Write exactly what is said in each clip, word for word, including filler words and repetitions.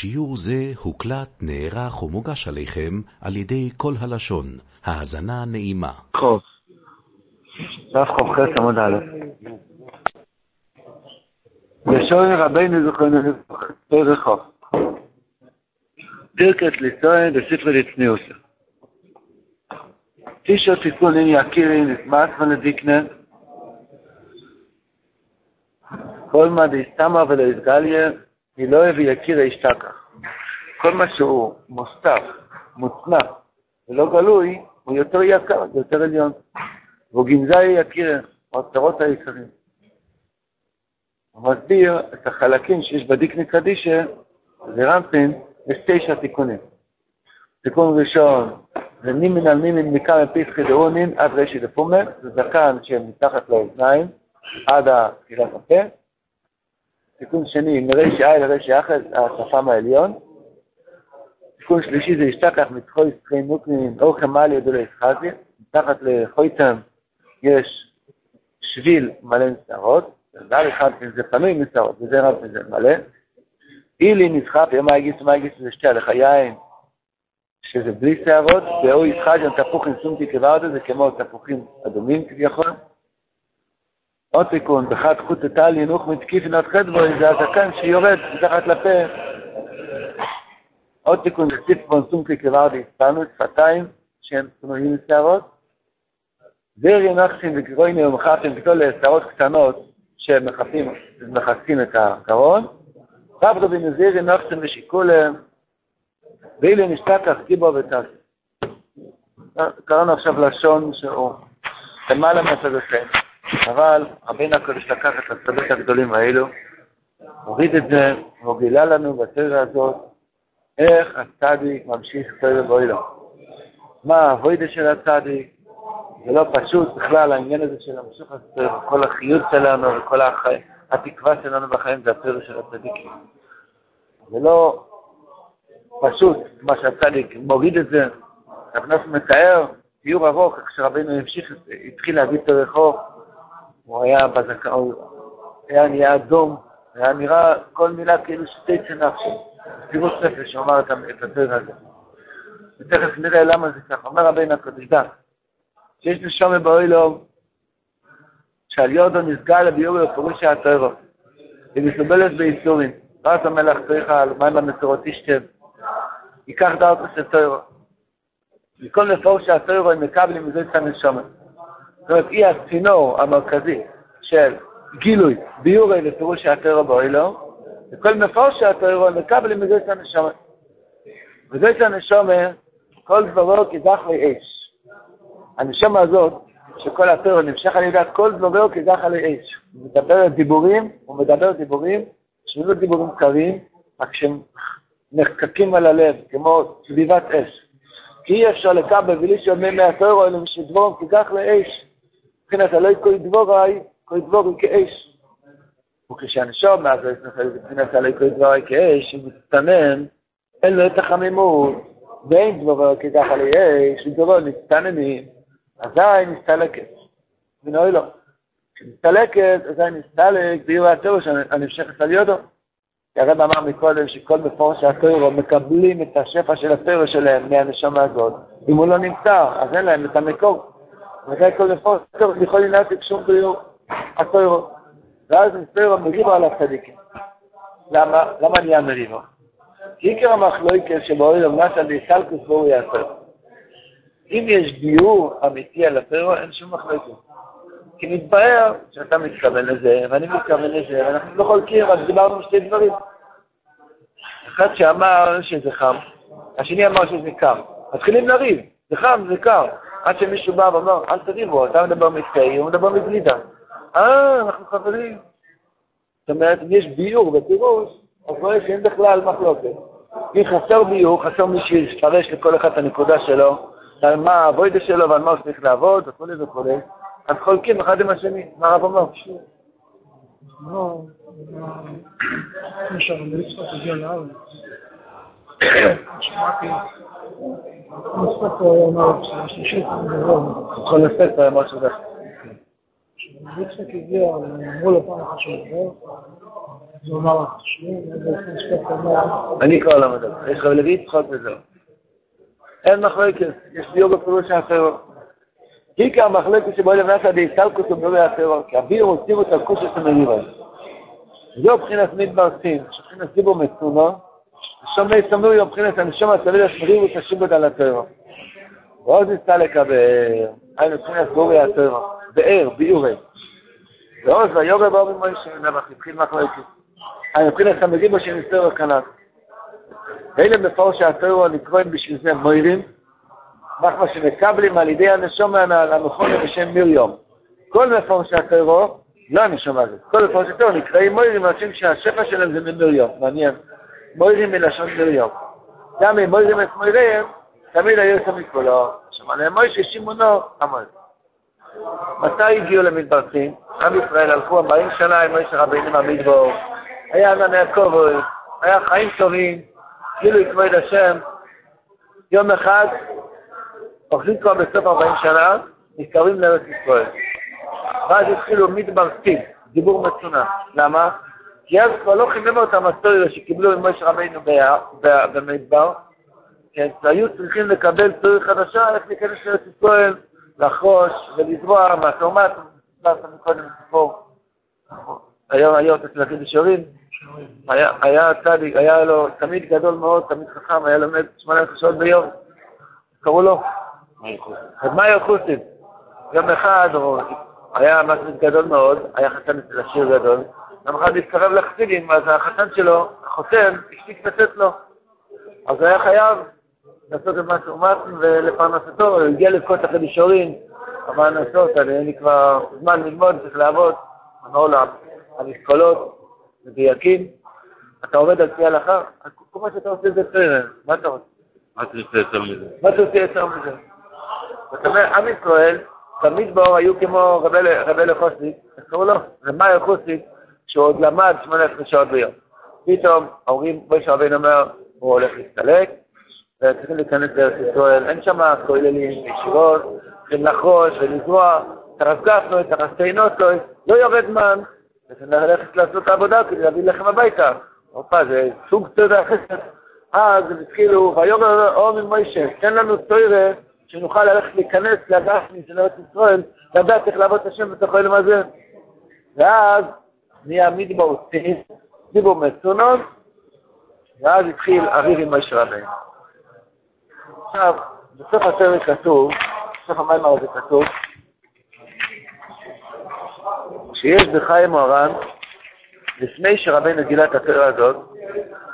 שיעור זה הוקלט, נערך ומוגש עליכם על ידי כל הלשון. האזנה נעימה. חוף. דף חופכת עמוד א'. לשון רבינו זוכרנו פרק חוף. דרכת לסוהן בספר לצניוס. איש התיקונים יקירים נתמעת ונדיקנן. כל מה דסתמה ולא יסגליה, היא לא הביא יקיר הישתקה. כל מה שהוא מוסתף, מוצנף ולא גלוי, הוא יותר יקר, יותר עליון. והוא גמזאי יקיר, האוצרות העיקרים. הוא מסביר את החלקים שיש בדיקני קדישה, ורמפין, יש תשע תיקונים. תיקון ראשון, זה נימין על נימין מכאן מפיס חדרונין עד ראשי לפומר, זה זקן שמתחת לאוזניים, עד התחילת הפה. תיקון שני, מראש אי לראש אחת, השפם העליון. תיקון שלישי זה ישתקח מתחוי סטרי נוקנין, אור חמאלי ידולי חזי. מתחת לחויתם יש שביל מלא מסערות, זה אחד זה פנוי מסערות, וזה רב וזה מלא. אילי נזחף, ימה יגיס ומה יגיס ושתי עליך יין, שזה בלי שערות, ואו ישחד עם תפוחים סומתי כברדה, זה כמו תפוחים אדומים כביכול. עוד תיקון, בחד חוץ תתעל ינוך מתקיף עינת חדבוי, זה הזקן שיורד מתחת לפה. עוד תיקון, נציף פונסום כקבר דיספנו, שפתיים, שהם צנועים לשערות. זר ינחשים וגרויני ומחפים גדול לשערות קטנות, שמחפשים את הקרון. רב דובינו זר ינחשים ושיקולם, ואילה נשתה תחגיבו ותחגיב. קראנו עכשיו לשון שהוא, למעלה מהצדכם. אבל רבינו הקדוש לקח את הסודות הגדולים האלו, הוריד את זה, והוא גילה לנו בתורה הזאת, איך הצדיק ממשיך סבב בעולם. מה העבודה של הצדיק? זה לא פשוט בכלל, העניין הזה של המשוך הסבב, כל החיות שלנו וכל החיים, התקווה שלנו בחיים זה הסבב של הצדיקים. זה לא פשוט מה שהצדיק מוריד את זה, רבנו מתאר, תיאור ארוך, כשרבינו המשיך, התחיל להגיד את הרחוב, הוא היה בזקן, הוא היה נהיה אדום, היה נראה כל מילה כאילו שתי צנף של פירוש נפש, הוא אמר את הדבר הזה. ותכף נראה למה זה כך. אומר רבינו הקדוש ברוך הוא, שיש נשמה בעולם, שעל יודו נסגל הביאור ופירוש התורה, היא מסובלת בייסורים, פרס המלך צריך על מים המסורות תשתם, ייקח דעתו של תורה. מכל מפורש התורה הם מקבלים מזה את הנשמה. זאת אומרת, היא הצינור המרכזי של גילוי ביורי לפירוש התורה בעולם, וכל מפורש התורה מקבלים מזה את הנשמה. וזה את הנשמה, כל דברו כזחלי אש. הנשמה הזאת, שכל התורה נמשך על ידה, כל דברו כזחלי אש. הוא מדבר דיבורים, הוא מדבר דיבורים, שמלו דיבורים קרים, רק שהם נחקקים על הלב, כמו סביבת אש. כי אי אפשר לקבל בלי שאומרים מהתורה, אלא שדבורם כזחלי אש. מבחינת הלוי כוי דבורי, כוי דבורי כאש. וכשהנשום, אז מבחינת הלוי כוי דבורי כאש, הוא מצטנן, אין לו את החמימות, ואין דבורי כזחלי אש, ודבורי מצטננים, אזי מסתלקת. ונאוי לו. כשמסתלקת, אזי מסתלק, ביורי התורה שהנמשכת על יודו. הרב אמר מקודם שכל מפורש התורה מקבלים את השפע של התורה שלהם מהנשמה הזאת. אם הוא לא נמצא, אז אין להם את המקור. וזה כל מפורש התורה יכולים להציג שום ביור התורה. ואז התורה מריבה על הצדיקים. למה? למה נהיה מריבה? כי עיקר המחלוקת שבעולם נעשה להסתלקות בו הוא יעשה. אם יש ביור אמיתי על התורה, אין שום מחלוקת. כי מתבהר שאתה מתכוון לזה, ואני מתכוון לזה, ואנחנו לא חולקים, רק דיברנו שתי דברים. אחד שאמר שזה חם, השני אמר שזה קר. מתחילים לריב, זה חם, זה קר. עד שמישהו בא ואמר, אל תריבו, אתה מדבר מתקעי, הוא מדבר מגלידה. אה, אנחנו חברים. זאת אומרת, אם יש ביור בפירוש, אז לא יש אין בכלל מחלוקת. אם חסר ביור, חסר מישהו שפרש לכל אחד את הנקודה שלו, על מה העבודה שלו ועל מה הוא צריך לעבוד, וכו' וכו'. אז חולקים אחד עם השני, מה רב אמר? לא, כשהרמליצפת הגיע לארץ, שמעתי, הרמליצפת הוא אמר, כשהשלישית, כל הספר אמר שזה. כשהרמליצפת הגיע, אמרו לו פעם אחת של דבר, אני כל עולם אדם, יש חבלבי יצחוק וזהו. אין מחלקת, יש ביור בפירוש האחרון. כי כאן מחלקת שבועל ונעשה בהסתלקות וביורי האחרון, כי אביר הוציאו את הלכוש של מגיבה. זהו בחינת מדבר סין, שבחינת דיבור מצומה, ושומי סמנו יום בחינת הנשום הסביל הסביל ותשיבות על התורה. ועוד נסתלק הבאר, היינו בחינת ביורי התורה, באר, ביורי. ועוז ויורא באור ממוישה, נבח, נתחיל מחלקת. אני מבחינת המגיבה שנסתר הכנת. ואלה מפורש שהתורה נקראים בשביל זה מוירים, מחמה שמקבלים על ידי הנשום המכונה בשם מריום. כל מפורש שהתורה, לא הנשום הזה, כל מפורש שהתורה נקראים מוירים, אנשים שהשפע שלהם זה ממריום, מעניין. מוירים מלשון מריום. גם אם מוירים את מוירים, תמיד היו את המקבולו. שם עליהם מוישה שימונו, המויר. מתי הגיעו למדברצים? עם ישראל הלכו ארבעים שנה עם מוישה רבינו במדבר. היה ענן יעקב, היה חיים טובים, כאילו התמוד השם. יום אחד, אוכלים כבר בסוף ארבעים שנה, נזכרים לארץ ישראל. ואז התחילו מדבר סין, דיבור מצונן. למה? כי אז כבר לא חימם אותם הסטוריה שקיבלו עם מוישה רבינו במדבר. כן, היו צריכים לקבל סטוריה חדשה, איך להיכנס לארץ ישראל, לחרוש ולזרוע, מהתאומת, מהתאומת קודם לספור. היום היה אותה תלכת בשיעורים, היה צדיק, היה לו תמיד גדול מאוד, תמיד חכם, היה לומד שמונה עשרה שעות ביום, קראו לו. אז מה היה חוסים? יום אחד היה משהו גדול מאוד, היה חתן אצל עשיר גדול, יום אחד התקרב לחסידים, אז החתן שלו, החותן, הפסיק לתת לו. אז היה חייב לעשות את משהו משהו ולפרנסתו, הוא הגיע לבכות אחרי בשיעורים, אבל נעשות, אין לי כבר זמן ללמוד, צריך לעבוד, אמרו לו, המשקולות, מדויקים, אתה עובד על פי ההלכה, כל מה שאתה עושה זה פרן, מה אתה עושה? מה אתה עושה יותר מזה? מה אתה עושה יותר מזה? זאת אומרת, עם ישראל, במדבר היו כמו רבי לחוסי, אז קראו לו, רבי לחוסי, שהוא עוד למד שמונה עשרה שעות ביום. פתאום, ההורים, משה רבינו אומר, הוא הולך להסתלק, וצריכים להיכנס לארץ ישראל, אין שם כוללים, ישירות, צריכים לחרוש ולזרוע, תרסגפנו, תרסגנות לו, לא יורד זמן, ולכת לעשות את העבודה כדי להביא לכם הביתה. אופה, זה סוג תודה חסד. אז הם התחילו, והיום אומר מוישה, תן לנו תורה שנוכל ללכת להיכנס לדעת של ארץ ישראל, לדעת איך לעבוד את השם בתוך העולם הזה. ואז נהיה מדבר סין, מדבר מצונן, ואז התחיל הריב עם מוישה רבינו. עכשיו, בסוף התורה כתוב, בסוף המאמר הזה כתוב, שיש בחיים מוהר"ן, לפני שרבינו גילה את התורה הזאת,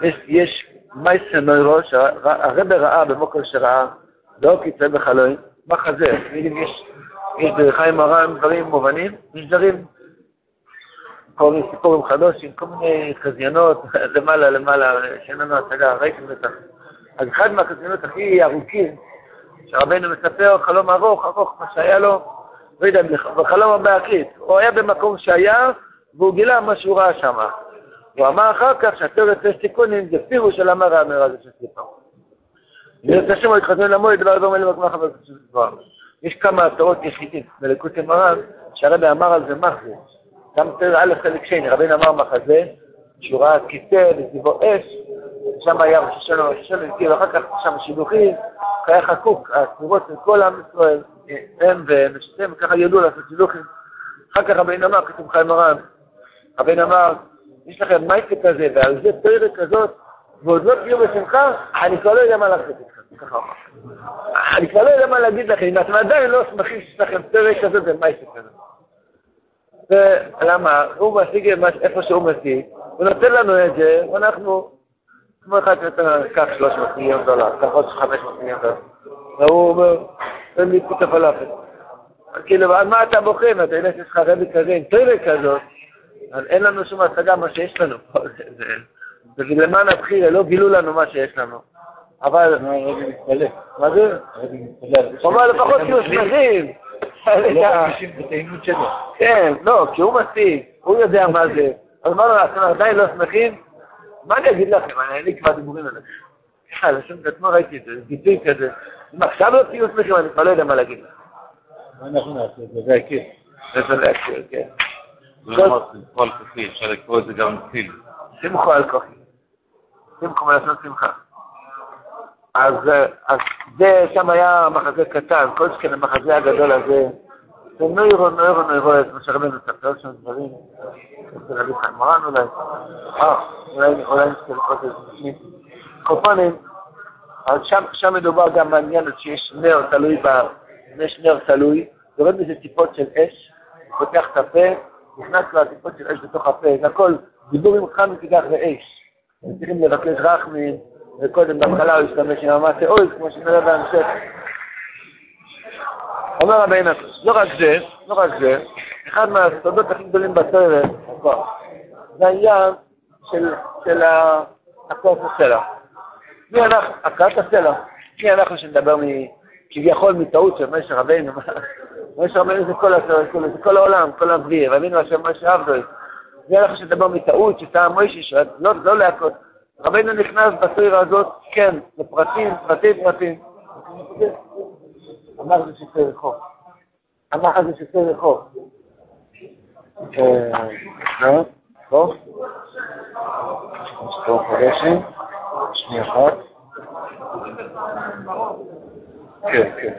יש, יש מעשה נוירו, שהרב ראה במוקר שראה, לא קיצה בחלוי, מה חזה? יש, יש בחיים מוהר"ן דברים מובנים, יש דברים, כל מיני סיפורים חדושים, כל מיני חזיונות, למעלה למעלה, שאין לנו הצגה, ראיתם את זה. אז אחד מהחזיונות הכי ארוכים, שרבינו מספר חלום ארוך, ארוך מה שהיה לו, בחלום הבעקית, הוא היה במקום שהיה והוא גילה מה שהוא ראה שם. הוא אמר אחר כך שהתורת יש תיקונים, זה פירוש של המראה המראה זה שסיפור. נרצה שם הוא התחזון למועד דבר דבר מלמק מה חבר של דבר. יש כמה תורות יחידים בליקוטי מרן שהרבי אמר על זה מחזה. גם תראה א' חלק שני, הרבי אמר מחזה, שהוא ראה כיסא וסביבו אש, שם היה משושלו, משושלו נתיב, אחר כך שם שידוכים, היה חקוק, הסביבות של כל עם ישראל. הם ומשתם, ככה ידעו לעשות שידוכים. אחר כך רבינו אמר, כתוב חיים מוהר"ן, רבינו אמר, יש לכם מייסה כזה, ועל זה תורה כזאת, ועוד לא תהיו בשמחה, אני כבר לא יודע מה לעשות איתכם, ככה אמר. אני כבר לא יודע מה להגיד לכם, אם אתם עדיין לא שמחים שיש לכם תורה כזאת ומייסה כזאת. ולמה? הוא משיג איפה שהוא משיג, הוא נותן לנו את זה, ואנחנו, כמו אחד שאתה קח שלוש מאות מיליון דולר, קח עוד חמש מאות מיליון דולר. והוא אומר, אין לי פות הפלאפל. כאילו, על מה אתה בוחן? אתה יודע שיש לך רבי כזה, אין תורה כזאת, אין לנו שום השגה מה שיש לנו פה. ולמען הבחירה, לא גילו לנו מה שיש לנו. אבל... הרבי מתפלא. מה זה? הרבי מתפלא. הוא אומר, לפחות כאילו שמחים. לא חמישים בתאינות שלו. כן, לא, כי הוא משיג, הוא יודע מה זה. אז מה לא, אתם עדיין לא שמחים? מה אני אגיד לכם? אין לי כבר דיבורים עליכם. ככה, לשם כתמו ראיתי את זה, גיטוי כזה. אם עכשיו לא תהיו שמחים, אני כבר לא יודע מה להגיד לך. מה אנחנו נעשה? זה הכיר. זה הכיר, כן. זה לא אמרתי, כל כפי, אפשר לקרוא את זה גם ציל. שמחו על כוחי. שמחו מלשון שמחה. אז, אז זה שם היה מחזה קטן, כל שכן המחזה הגדול הזה, זה נוירו, נוירו, נוירו, את משרבן לצפתאות של דברים, אצל אביב חמרן אולי, אה, אולי, אולי נשתל חוזר שני קופונים, אז שם, שם מדובר גם מעניין שיש נר תלוי, יש נר תלוי, יורד מזה טיפות של אש, פותח את הפה, נכנס לו הטיפות של אש בתוך הפה, זה הכל דיבור עם חם וכיגח ואש, צריכים לבקש רחמים, וקודם בהתחלה הוא השתמש עם המעשה אוי, כמו שנראה בהמשך. אומר רבינו, לא רק זה, לא רק זה, אחד מהסודות הכי גדולים בתורה, זה היה של, של הכרת הסלע. מי אנחנו, הכרת הסלע, מי אנחנו שנדבר כביכול מטעות של משה רבינו, משה רבינו זה כל הסלע, זה כל העולם, כל האוויר, רבינו השם משה עבדו, מי אנחנו שנדבר מטעות, שטעה משה, שלא להכות. רבינו נכנס בתורה הזאת, כן, לפרטים, פרטי פרטים. אמר זה שפי רחוב. אמר זה שפי רחוב. אה, טוב. שתו פרשים, שני אחת. כן, כן.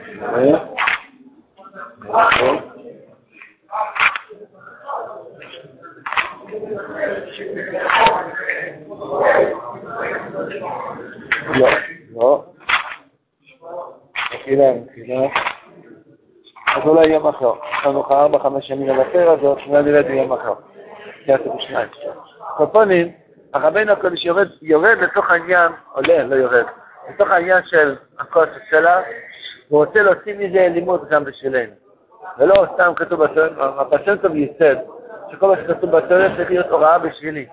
לא, לא. מחילה, מחילה. אז אולי יום אחר. אנחנו לך ארבע, חמש ימים לבטר הזאת, שמונה דילת יום אחר. תיאטו בשניים. קופונים, הרבנו הקודש יורד לתוך העניין, עולה, לא יורד, לתוך העניין של הכוח שלה, הוא רוצה להוציא מזה לימוד גם בשבילנו. ולא סתם כתוב בתורה, הפשן טוב ייסד, שכל מה שכתוב בתורה צריך להיות הוראה בשבילי.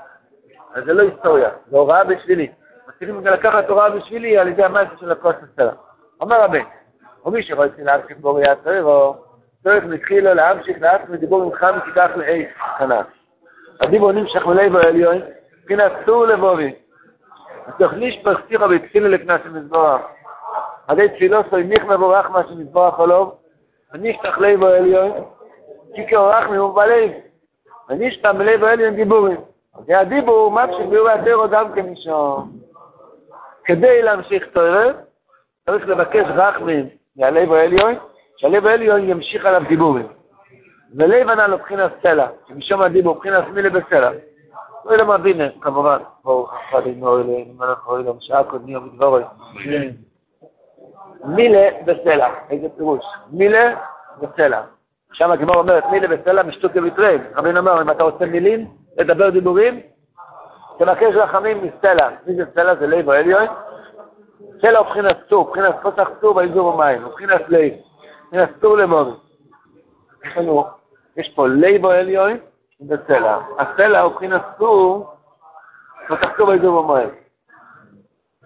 אז זה לא היסטוריה, זה הוראה בשבילי. מצליחים לקחת הוראה בשבילי על ידי המעשה של הכוח שלה. אומר רבנו, ומי שרוצה להמשיך בוריית טרו, צריך להתחיל לו להמשיך לעצמו דיבור ממך מכידך לאי חנך. הדיבור נמשך מלאי ועליון, מבחינת צור לבורי. התוכניש פרסטיחו והתחילה לקנס המזבורך. עדי תפילוסו ימיך מבורך מה שמזבורך עולוב, ונשתח לאי ועליון, כי כאורך ממובלב, ונשתח מלאי ועליון דיבורים. והדיבור ממשיך ביוריית טרו גם כמישהו. כדי להמשיך טרו, צריך לבקש רחמים מהלב העליון, שהלב העליון ימשיך עליו דיבורים. ולב ענה לו בחינה סלע, שמשום הדיבור בחינה סמילה בסלע. לא ידע מבינה, כמובן, ברוך הפדינו אלה, נמנה חורי לו, משעה קודני ומדבורי. מילה בסלע, איזה פירוש. מילה בסלע. שם הגמרא אומרת, מילה בסלע משתוק ובטרם. רבינו אומר, אם אתה רוצה מילים, לדבר דיבורים, תבקש רחמים מסלע. מי זה סלע? זה לב העליון. סלע הוא בחינת סור, בחינת פוסח סור באיזור המים, הוא בחינת לב, בחינת סור למורי. יש לנו, יש פה לב או אליון, זה סלע. הסלע הוא בחינת סור, פוסח סור באיזור המים.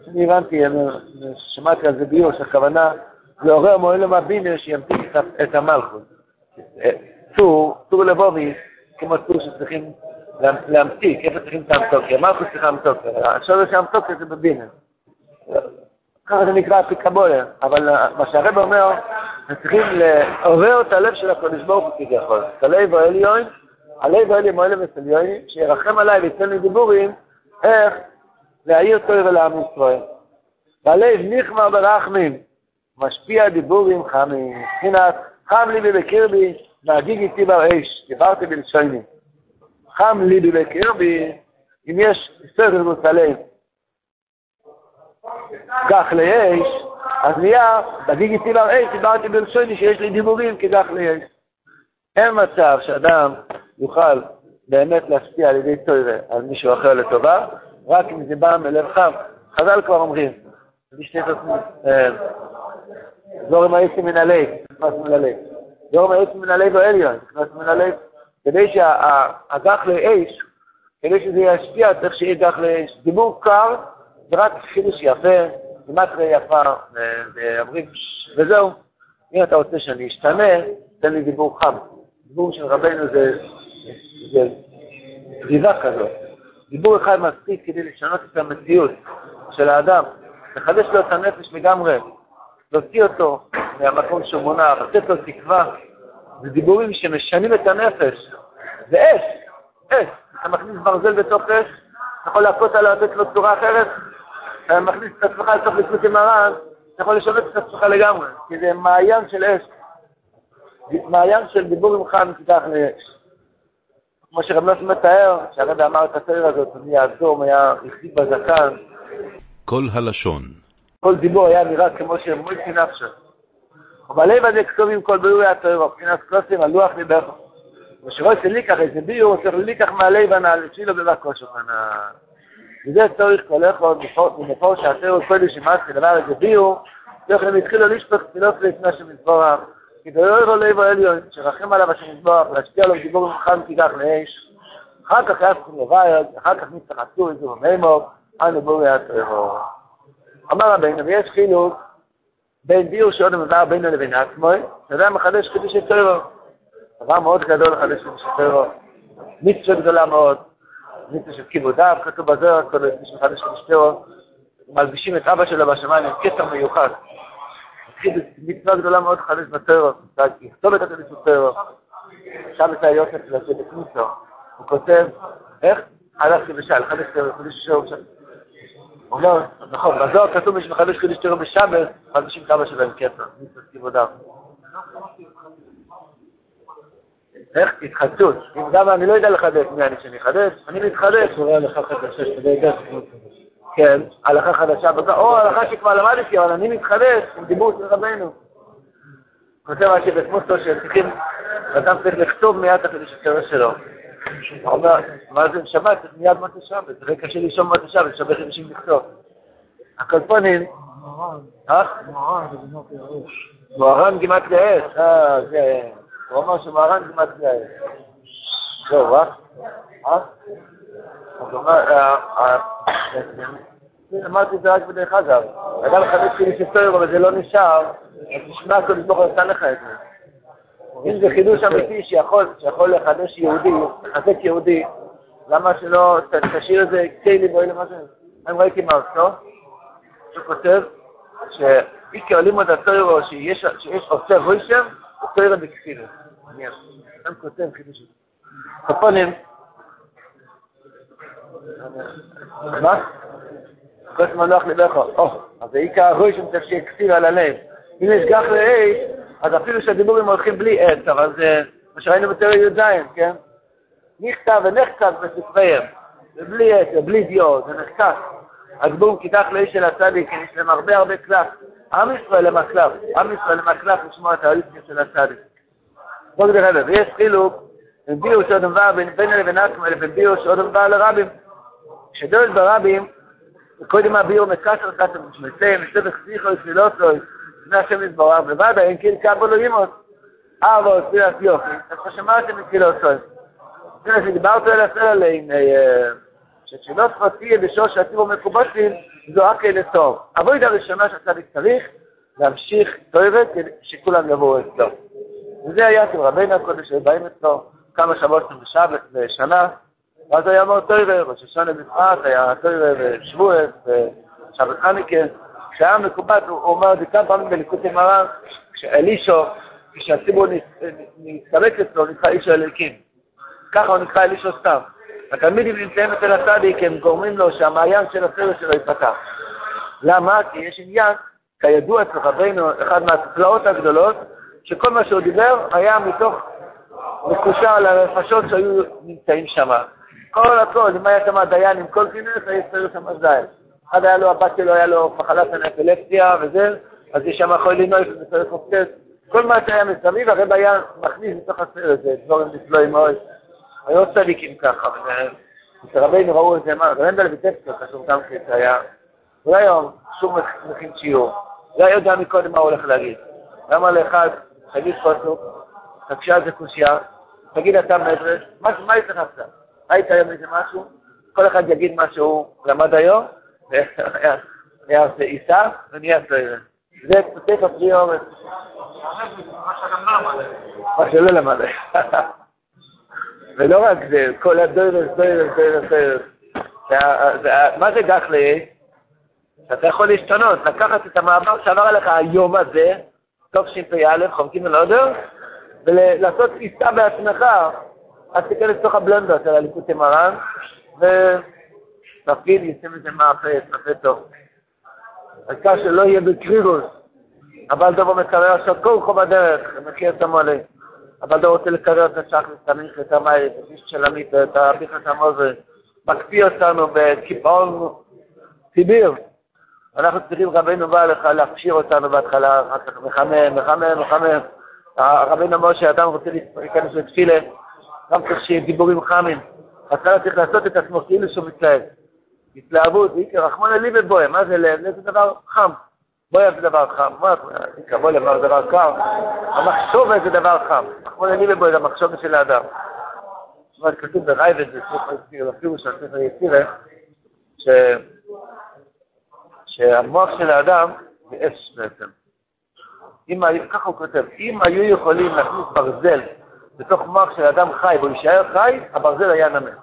אני הבנתי, אני שמעתי על זה ביוש, הכוונה, לעורר מועל למבינה שימתיק את המלכות. סור, סור לבורי, כמו סור שצריכים להמתיק, איפה צריכים את המתוקר, המלכות צריכה המתוקר, השורש המתוקר זה בבינה. ככה זה נקרא פיקבולה, אבל מה שהרב אומר, הם צריכים לעורר את הלב של הקודש ברוך הוא כביכול. את הלב העליון, הלב העליון מועלם וסליון, שירחם עליי ויצא לי דיבורים, איך להעיר תורה לעם ישראל. והלב נכמר ברחמים, משפיע דיבורים חמים, מבחינת חם ליבי בקרבי, נהגיג איתי ברעש, דיברתי בלשוני. חם ליבי בקרבי, אם יש סדר מוצלב, כך ליש, אז נהיה, בגיגי טיבר אי, דיברתי בלשוני שיש לי דיבורים כדך ליש. אין מצב שאדם יוכל באמת להשפיע על ידי תורה על מישהו אחר לטובה, רק אם זה בא מלב חם. חז"ל כבר אומרים, זורם היוצא מן הלב, נכנס מן הלב. זורם היוצא מן הלב העליון, נכנס מן הלב. כדי שהגח ליש, כדי שזה ישפיע, צריך שיהיה גח ליש. דיבור קר, זה רק חידוש יפה, כמעט יפה, ואומרים, וזהו, אם אתה רוצה שאני אשתנה, תן לי דיבור חם. דיבור של רבנו זה, זה דריזה כזאת. דיבור אחד מספיק כדי לשנות את המציאות של האדם, לחדש לו את הנפש לגמרי, להוציא אותו מהמקום שהוא מונע, לתת לו תקווה, זה דיבורים שמשנים את הנפש, זה אש, אש, אתה מכניס ברזל בתוך אש, יכול להפות עליו, לתת לו צורה אחרת, מכניס את עצמך לצורך לצוות עם הרעב, אתה יכול לשבת את עצמך לגמרי, כי זה מעיין של אש, מעיין של דיבור עמך המפתח לאש. כמו שרב נוס מתאר, שהרב אמר את התאר הזאת, מי האדום היה יחיד בזקן. כל הלשון. כל דיבור היה נראה כמו שמועיד כנפשת. ובלב הזה כתובים כל ביורי התאר, ובחינת קלוסים, הלוח דיבר. ושרואי שלי כך איזה ביור, צריך לי כך מהלב הנעל, שלא בבקוש אותנה. וזה צורך כל אחד מפור שהתאר קודם שמעט כדבר איזה ביור, צריך להתחילו לשפך תפילות לפני שמתבורך. כדאי רולאי ואליון, שרחם עליו השם יזבח, להשפיע עליו דיבור ומחם תיגח לאש. אחר כך היה סכום לבית, אחר כך נצחצו איזו במימוב, אנו בואו היה טרור. אמר רבינו, ויש חילוק בין ביור שעוד המבר בינו לבין עצמוי, שזה המחדש חידוש של טרור. דבר מאוד גדול לחדש חידוש של טרור. מצווה גדולה מאוד, מצווה של כיבודיו, כתוב בזוהר, כתוב מחדש חידוש טרור, מלבישים את אבא שלו בשמיים, כתר מיוחד. מצווה גדולה מאוד חדש בטרור, לכתוב את התליס בטרור. עכשיו את היוסף לשבת ניסו, הוא כותב, איך? הלכתי בשעה, לחדש טרור, חדש ששהו בשעה. הוא לא, נכון, בזוהר כתוב מי שמחדש חדש טרור בשבת, חדשים כמה שלהם כתר, ניסו כיבודיו. איך? התחדשות. אם גם אני לא יודע לחדש, מי אני שאני חדש? אני מתחדש. הוא רואה לך חדשה, שזה יגע שחדש. כן, הלכה חדשה, או הלכה שכבר למדתי, אבל אני מתחדש עם דיבור של רבנו. כותב אשי בסמוסו שצריכים, ואתם צריך לכתוב מיד החדש הקרא שלו. הוא אומר, מה זה שבת? צריך מיד מות השבת, זה קשה לישום מות השבת, שבת חדשים לכתוב. הקלפונים... מוהר"ן גימת לאש. מוהר"ן גימת לאש, אה, זה... הוא אומר שמוהר"ן גימת לאש. טוב, אה? אה? אז הוא אומר, אמרתי את זה רק בדרך אגב, אדם חדש חידוש היסטוריה, אבל זה לא נשאר, אז נשמע כל לתמוך נתן לך את זה. אם זה חידוש אמיתי שיכול לחדש יהודי, לחזק יהודי, למה שלא תשאיר את זה כלי בואי למה זה? אני ראיתי מארצו, שהוא כותב שאיקר לימוד התוירו שיש עושה רוישר, הוא תוירו בכפירה. אני כותב חידוש. קופונים, מה? כל זמן נוח לבחו, או, אז זה עיקר הרוי שמצב שיקסיר על הלב. אם יש גח לאי, אז אפילו שהדיבורים הולכים בלי עץ, אבל זה מה שראינו בתארי יוזיים, כן? נכתב ונחצב בספריהם, זה בלי עץ, זה בלי דיו, זה נחצב. הגבום כיתח לאי של הצדיק, יש להם הרבה הרבה קלף. עם ישראל הם הקלף, עם ישראל הם הקלף לשמוע את האוליסטיה של הצדיק. בואו כדי חבר, ויש חילוק, וביאו שעוד נבא בין לבין עצמא, וביאו שעוד נבא לרבים. כשדולת ברבים, וקודם הביאו מקשר קצר משמצם, ושתבך שיחו ושלילות לו, לפני השם יזבורך, ובדה אין קיל קאבו לו אימות, אבו עושה יופי, אז כשמעתם את קילות לו. לפני שדיברת על הסלע להן, ששאלות חוצייה בשור שעציבו מקובוצים, זו אקי לסור. עבוד הראשונה שעצה בצריך, להמשיך תוירת שכולם יבואו אצלו. וזה היה אצל רבינו הקודש שבאים אצלו, כמה שבועות שבשבת בשנה, ואז היה מאוד טוירה, בששון המפרט, היה טוירה בשבועס, בשבת חניקה, כשהיה מקובט, הוא אומר את זה כמה פעמים בליקוטי מרן, כשאלישו, כשהציבור נתקרק אצלו, נקרא אישו אליקים. ככה הוא נקרא אלישו סתם. התלמידים נמצאים אצל הצדיק, הם גורמים לו שהמעיין של הסדר שלו ייפתח. למה? כי יש עניין, כידוע אצל חברינו, אחד מהתפלאות הגדולות, שכל מה שהוא דיבר היה מתוך מקושר על הרפשות שהיו נמצאים שם. כל הכל, אם היה כמה דיין עם כל כינס, היה צריך שם הזיין. עד היה לו, הבת שלו היה לו מחלת האפילפסיה וזה, אז יש שם חולי נוי שצריך חופטס. כל מה שהיה מסביב, הרב היה מכניס לתוך הסדר הזה, דברים נפלואים מאוד. היו צדיקים ככה, ושרבינו ראו את זה, רנדל ויטפסו, קשור גם כשהיה. אולי היום שום מכין שיעור, אולי יודע מקודם מה הוא הולך להגיד. למה לאחד, תגיד פוסוק, תקשה זה קושייה, תגיד אתה מדרש, מה התרחבת? היית היום איזה משהו, כל אחד יגיד מה שהוא למד היום, ויהיה זה עיסה, ונהיה סלוירה. זה פותק הפרי אומץ. מה שאתה לא למד. מה שלא למד. ולא רק זה, כל הדוירס, דוירס, דוירס, דוירס. מה זה גח לי? אתה יכול להשתנות, לקחת את המעבר שעבר עליך היום הזה, טוב שימפי-א' חומקים ולעודר, ולעשות עיסה בעצמך, אז תיכנס לתוך הבלנדות על הליקוטי מרן, תפקיד ישים את זה מאפס, נפה טוב. עקה שלא יהיה בקרירוס. אבל דובו מקרר השקור חו בדרך, מכיר את המולה. אבל דובו רוצה לקרר את השח, לסתניך את המאי, את השיש של עמית, את הפיכת המוזר. מקפיא אותנו בקיפאון סיביר. אנחנו צריכים רבינו בא לך להפשיר אותנו בהתחלה, אחר כך מחמם, מחמם, מחמם. רבינו משה, אדם רוצה להיכנס לתפילה, גם צריך שיהיה דיבורים חמים. הסלם צריך לעשות את עצמו כאילו שהוא מתלהב. התלהבות, איקר, רחמון אלי ובויה, מה זה לב? זה דבר חם. בויה זה דבר חם. איקר, בויה זה דבר קר. המחשוב זה דבר חם. רחמון אלי ובויה זה המחשוב של האדם. זאת אומרת, כתוב ברייבד, זה ספר ספר יצירה, ש... שהמוח של האדם זה אש בעצם. ככה הוא כותב, אם היו יכולים להכניס ברזל בתוך מוח של אדם חי והוא יישאר חי, הברזל היה נמס.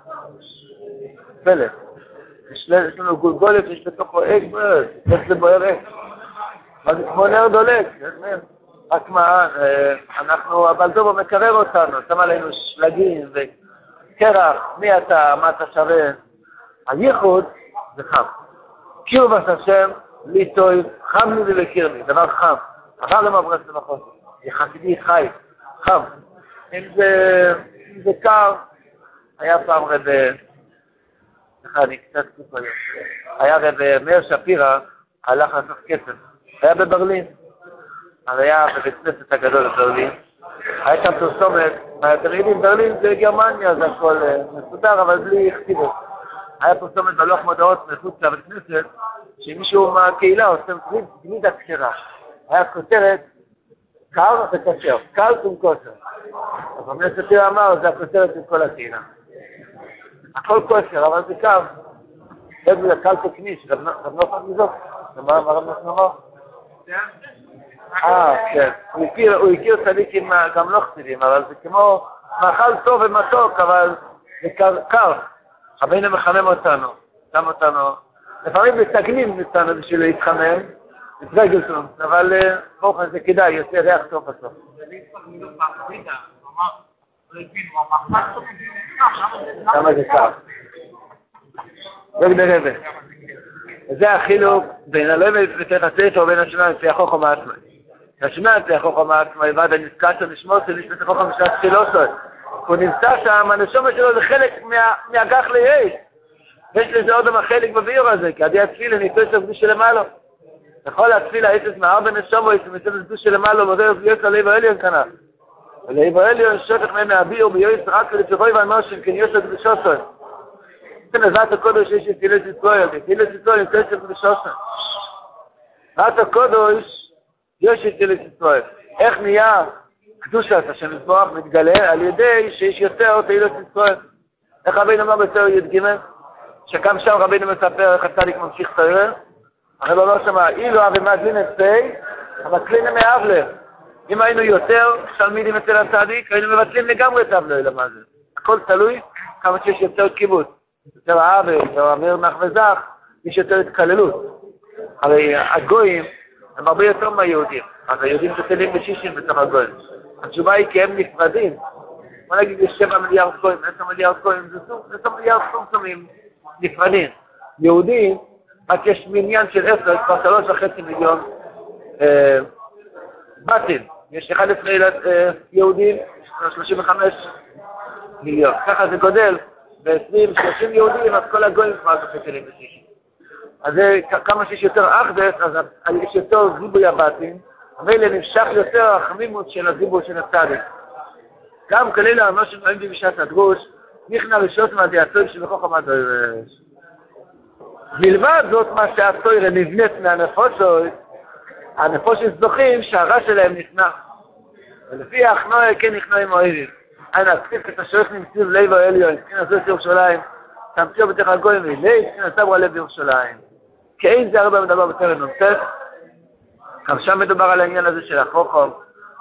פלט. יש לנו גולגולת שיש בתוכו אש בוער, יש לבוער אש. אז כמו נר דולק, רק מה, אנחנו, אבל דובו מקרר אותנו, שם עלינו שלגים וקרח, מי אתה, מה אתה שווה. הייחוד זה חם. קיר בס השם, לי טוב, חם לי ולקיר לי, דבר חם. אחר למברס למחוז, יחסידי חי, חם. אם זה, אם זה קר, היה פעם רב, סליחה, אני קצת קופה, היה רב מאיר שפירא, הלך לעשות כסף, היה בברלין, היה בבית כנסת הגדול בברלין, היה שם פרסומת, והתרעידים ברלין זה גרמניה, זה הכל מסודר, אבל בלי הכתיבות. היה פרסומת בלוח מודעות מחוץ לבית כנסת, שמישהו מהקהילה עושה גלידה כשרה, היה כותרת, קר וכשר, קר ומכשר. אז רבי ספיר אמר, זה הכותרת של כל הקהילה. הכל כשר, אבל זה קר. זה קל תקניש, רב נופח מזוק. מה רב נופח אמר? אה, כן. הוא הכיר צדיקים גם לא חסידים, אבל זה כמו מאכל טוב ומתוק, אבל זה קר. רבינו מחמם אותנו, שם אותנו. לפעמים מתגלים אותנו בשביל להתחמם. התרגלתם, אבל ברוך זה כדאי, יוצא ריח טוב בסוף. זה ליצח מידו פחדידה, כלומר, רבינו, המחפש טוב מבינים, כמה זה כך? רגדה רבה. זה החילוק בין הלמד ותחצית או בין השנה לצייחוך ומעצמא. השנה לצייחוך ומעצמא, ועד הנזקעת לשמות של איש לצייחוך ומשעת סילוסות. הוא נמצא שם, הנשום שלו זה חלק מהגח ליש. ויש לזה עוד חלק בביור הזה, כי עדי התפילה ניפש לבדו שלמעלה. לכל התפילה היצס מהארבע נשום ויצס מצד הזו שלמעלה ומודד ויוצא ליב האליון כנף. וליב האליון שותך מהם מהביר וביועץ רק ולצחוי והנושם כניוס לדבשוסון. זה נזעת הקודש יש לתפילת ישראל, לתפילת ישראל עם תשת לדבשוסון. נזעת הקודש יש לתפילת ישראל. איך נהיה קדושת השם יתברך מתגלה על ידי שיש יותר תפילת ישראל. איך רבינו אמר בתור י"ג? שגם שם רבינו מספר איך הצדיק ממשיך סעיר. הרי לא לא שמע, אילו ומדלין את פי, המקלין הם מאבלר. אם היינו יותר שלמידים אצל הצדיק, היינו מבטלים לגמרי את אבלר, אלא מה זה. הכל תלוי כמה שיש יותר קיבוץ. יותר העבר, יותר אמיר נח וזח, יש יותר התקללות. הרי הגויים הם הרבה יותר מהיהודים. אז היהודים שתלים בשישים בצם הגויים. התשובה היא כי הם נפרדים. בוא נגיד, יש שבע מיליארד גויים, עשר מיליארד גויים, זה סוף, עשר מיליארד סומצומים נפרדים. יהודים, רק יש מניין של עשר, כבר שלוש וחצי מיליון בתים. יש אחד עשר יהודים, שלושים וחמש מיליון. ככה זה גודל, ב-עשרים, שלושים יהודים, אז כל הגויים כבר תפקירים בשישי. אז כמה שיש יותר אחדס, אז יש יותר זיבוי הבתים, אבל נמשך יותר החמימות של הזיבוי של הצדיק. גם כלילה, מה שנראים במשעת הדרוש, נכנע רשות מהדיאצויים שבכוח עמד דרוש. מלבד זאת מה שהסוירה נבנית מהנפושות, הנפושות זוכים שהרע שלהם נכנע. ולפי האחנועה כן נכנע עם אוהבים. אין הכתיב כתשאורך נמצאים ליבו אליון, סכין הזו את ירושלים, תמציאו בתך הגויים ואילי, סכין הסבו הלב ירושלים. כאין זה הרבה מדבר בטרן נוצף, גם שם מדובר על העניין הזה של החוכם,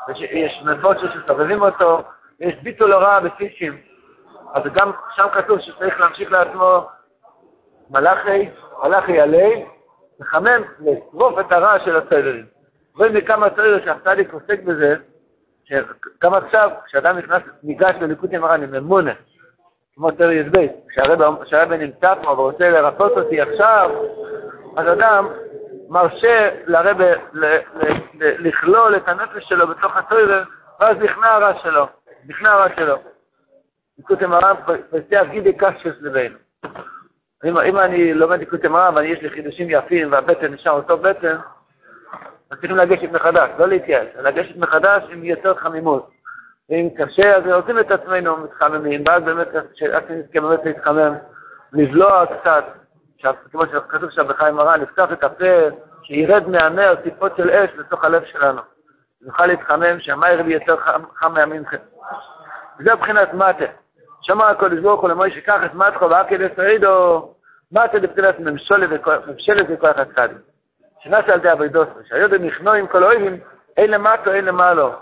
ויש נפושות שסובבים אותו, ויש ביטול הוראה בפישים. אז גם שם כתוב שצריך להמשיך לעצמו, מלאכי, מלאכי עלי, מחמם לצרוף את הרע של הסדרים. רואים מכמה סדרים שהצדיק עוסק בזה, שגם עכשיו, כשאדם נכנס, ניגש לליקוטי מרן עם אמונה, כמו תרי יש בית, כשהרבא נמצא פה ורוצה לרפות אותי עכשיו, אז אדם מרשה לרבא לכלול את הנפש שלו בתוך התוירה, ואז נכנע הרע שלו, נכנע הרע שלו. דיקות אמרם פרסיה גידי קשקס לבינו. אם אני לומד דיקות אמרם ואני יש לי חידושים יפים והבטן נשאר אותו בטן, אז צריכים לגשת מחדש, לא להתייעץ, לגשת מחדש עם יותר חמימות. ואם קשה, אז רוצים את עצמנו מתחממים, ואז באמת כשנסכים באמת להתחמם, לבלוע קצת, כמו שכתוב שם בחיים הר"ן, נפתח את הפה, שירד מהנר טיפות של אש לתוך הלב שלנו. נוכל להתחמם, שהמים יהיו יותר חם מהמנחה. וזה בחינת מטה. שמע הקדוש ברוך הוא למשה, קח את מתך והקל לסעידו, מטה לבחינת ממשלת וכוח הצדיק. שנעש על די אבידוס, שהיודם יכנוע עם כל אוהבים, אין למטו, אין למעלו.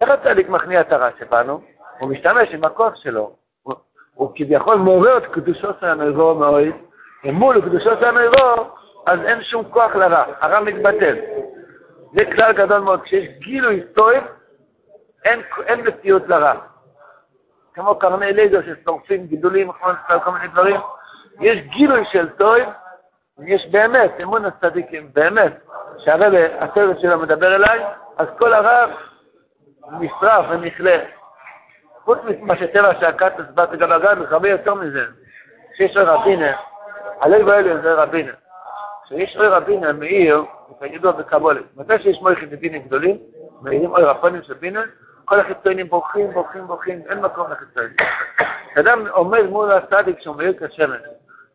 איך הצדיק מכניע את הרע שבנו? הוא משתמש עם הכוח שלו. הוא, הוא כביכול מורה את קדושו של הנבוא מאוד, ומול קדושו של הנבוא, אז אין שום כוח לרע, הרע מתבטל. זה כלל גדול מאוד, כשיש גילוי טוב, אין, אין מציאות לרע. כמו קרני לידו ששורפים גידולים, כל מיני דברים, יש גילוי של טוב, יש באמת, אמון הצדיקים, באמת, שהרבא הסרט שלו מדבר אליי, אז כל הרב נשרף ונכלה. חוץ ממה שטבע שהקט הסבט וגם הגן, זה הרבה יותר מזה. כשיש אוי רבינה, הלב האלה זה רבינה. כשיש אוי רבינה מאיר, ידוע בקבולת. מתי שיש מוי חיצוינים גדולים, מאירים אוי רפונים של בינה, כל החיצוינים בורחים, בורחים, בורחים, אין מקום לחיצוינים. אדם עומד מול הצדיק שהוא מאיר כשמש.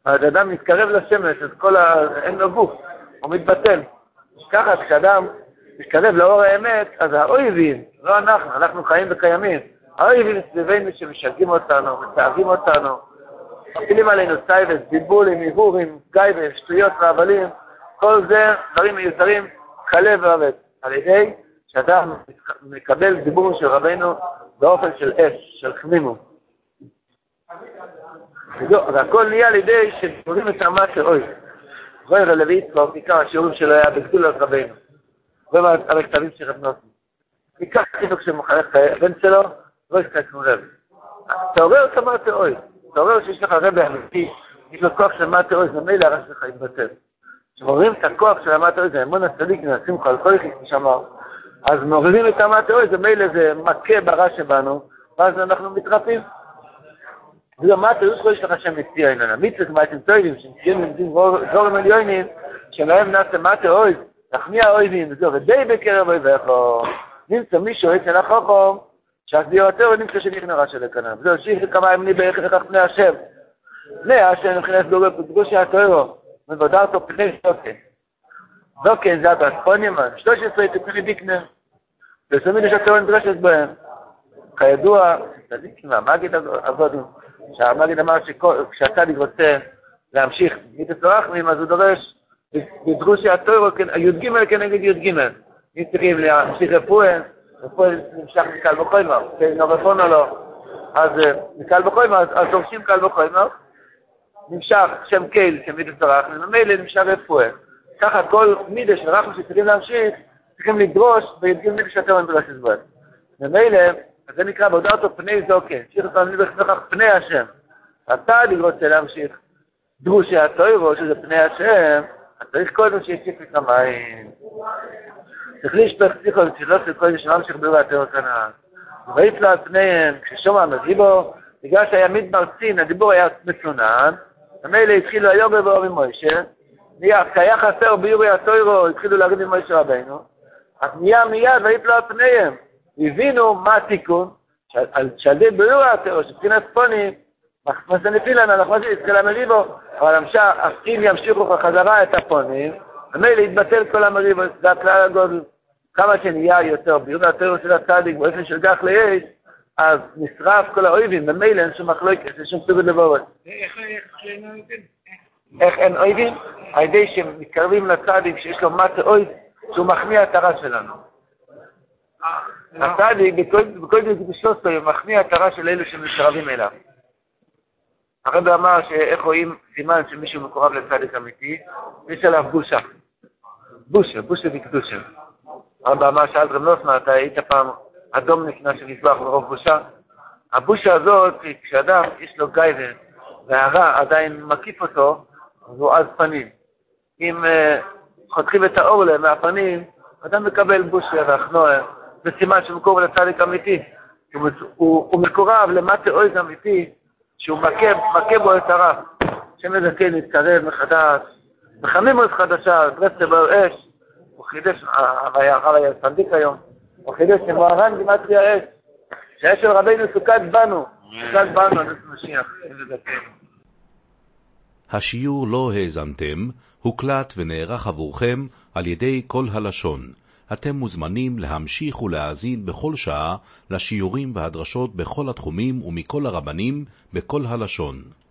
האדם מתקרב לשמש, אז כל ה... אין לו גוף, הוא מתבטל. ככה, כשאדם מתקרב לאור האמת, אז האויבים, לא אנחנו, אנחנו חיים וקיימים. האויבים סביבנו שמשגעים אותנו, מתאהבים אותנו, מפעילים עלינו סייבס, דיבולים, עיבורים, גייבס, שטויות ועבלים, כל זה דברים מיותרים, קלה ועבד. על ידי שאדם מקבל דיבור של רבנו באופן של אש, של חמימות. והכל נהיה על ידי שתמורים את האמת של אוי. רואי רלוי יצחק, עיקר השיעורים שלו היה בגדולת רבינו. רואי על הכתבים של רב נוסי. עיקר חינוך שמחנך את הבן שלו, רואי שתקנו רב. תעורר את האמת של אוי. תעורר שיש לך רב האמיתי, יש לו כוח של האמת של אוי, זה מילא הרש לך יתבטל. כשמורים את הכוח של האמת של אוי, זה אמון הצדיק, נעשים כל כל יחיד משמר. אז מורים את האמת של אוי, זה מילא זה מכה ברע שבנו, ואז אנחנו מתרפים. וגם מה תלוש כל יש לך שם מציע איננה, מיצלת מעטים טויבים, שמציעים למדים זורם עליונים, שלהם נעשה מה תאויב, תכניע אויבים, וזו ודי בקרב אויבךו, נמצא מישהו אצל החוכום, שעשביעו עצר ונמצא שנכנרה של הכנב, זהו שיש כמה אמני בערך לכך פני השם, פני השם נכנס דורי פודגושי התוירו, מבודר אותו פני זוקן, זוקן זה הבאספונימן, שלוש עשרה תפני ביקנר, ושומין יש התוירו נדרשת בהם, כידוע, תזיקים, המאגית עבודים, שהמגיד אמר שכשהצדיק רוצה להמשיך מתסורחמים, אז הוא דורש בדגושי התוירו, י"ג כנגד י"ג. אם צריכים להמשיך רפואה, רפואה נמשך מקל וחומר, נורפון או לא, אז מקל וחומר, אז דורשים קל וחומר, נמשך שם קייל כמתסורחמים, ומילא נמשך רפואה. ככה כל מידה של רחמים שצריכים להמשיך, צריכים לדרוש בי"ג כשהתוירו נדרש לסבור. ומילא, אז זה נקרא, בהודע אותו פני זוקן, שיח את המניב לכך פני השם. אתה רוצה להמשיך דרושי התוירו, שזה פני השם, אז צריך קודם שישיף את המים. צריך להשפך פסיכו, ושלא של קודם שממשיך בירו התוירו כנען. וראית לה פניהם, כששומע מזיבו, בגלל שהיה מתמרצין, הדיבור היה מצונן, המילא התחילו היום בבואו ממוישה, כהיה חסר ביורי התוירו, התחילו להגיד ממוישה רבינו, אז נהיה מיד, וראית לה פניהם, הבינו מה התיקון, שעל די בירור התוירו, שבחינת פונים, מה זה נפילן, אנחנו עושים את כל המריבו, אבל אם ימשיכו חזרה את הפונים, ומילא יתבטל כל המריבו, זה הכלל הגודל, כמה שנהיה יותר בירור התוירו של הצדיק, באופן של גח ליש, אז נשרף כל האויבים, ומילא אין שום מחלוקת, אין שום סוגת לבורת. איך אין אויבים? איך אין אויבים? על ידי שמתקרבים לצדיק, שיש לו מטה אויב, שהוא מחמיע את הרע שלנו. הצדיק בכל דרך בשלושתו מחמיע את הרע של אלו שמתקרבים אליו. הרב אמר שאיך רואים סימן שמישהו מקורב לצדיק אמיתי, יש עליו בושה. בושה, בושה וקדושה. הרב אמר שאלת רב נוסמה, אתה היית פעם אדום נקנה שנזבח ברוב בושה, הבושה הזאת, כשאדם יש לו גיידן, והרע עדיין מקיף אותו, אז הוא עז פנים. אם uh, חותכים את האורלה מהפנים, אדם מקבל בושה והחנועה, זה סימן שמקור לצדיק אמיתי. הוא, הוא, הוא מקורב למטה אויז אמיתי, שהוא מכה בו את הרע. שם לדכן יתקרב מחדש, בחמימות חדשה, דרסת בר אש, הוא חידש, הרב היה סנדיק היום, הוא חידש שמוהר"ן גימטריה האש, שהאש של רבינו סוכת בנו, סוכת בנו, נס משיח, שם לדכן. השיעור לא האזנתם, הוקלט ונערך עבורכם על ידי כל הלשון. אתם מוזמנים להמשיך ולהאזין בכל שעה לשיעורים והדרשות בכל התחומים ומכל הרבנים בכל הלשון.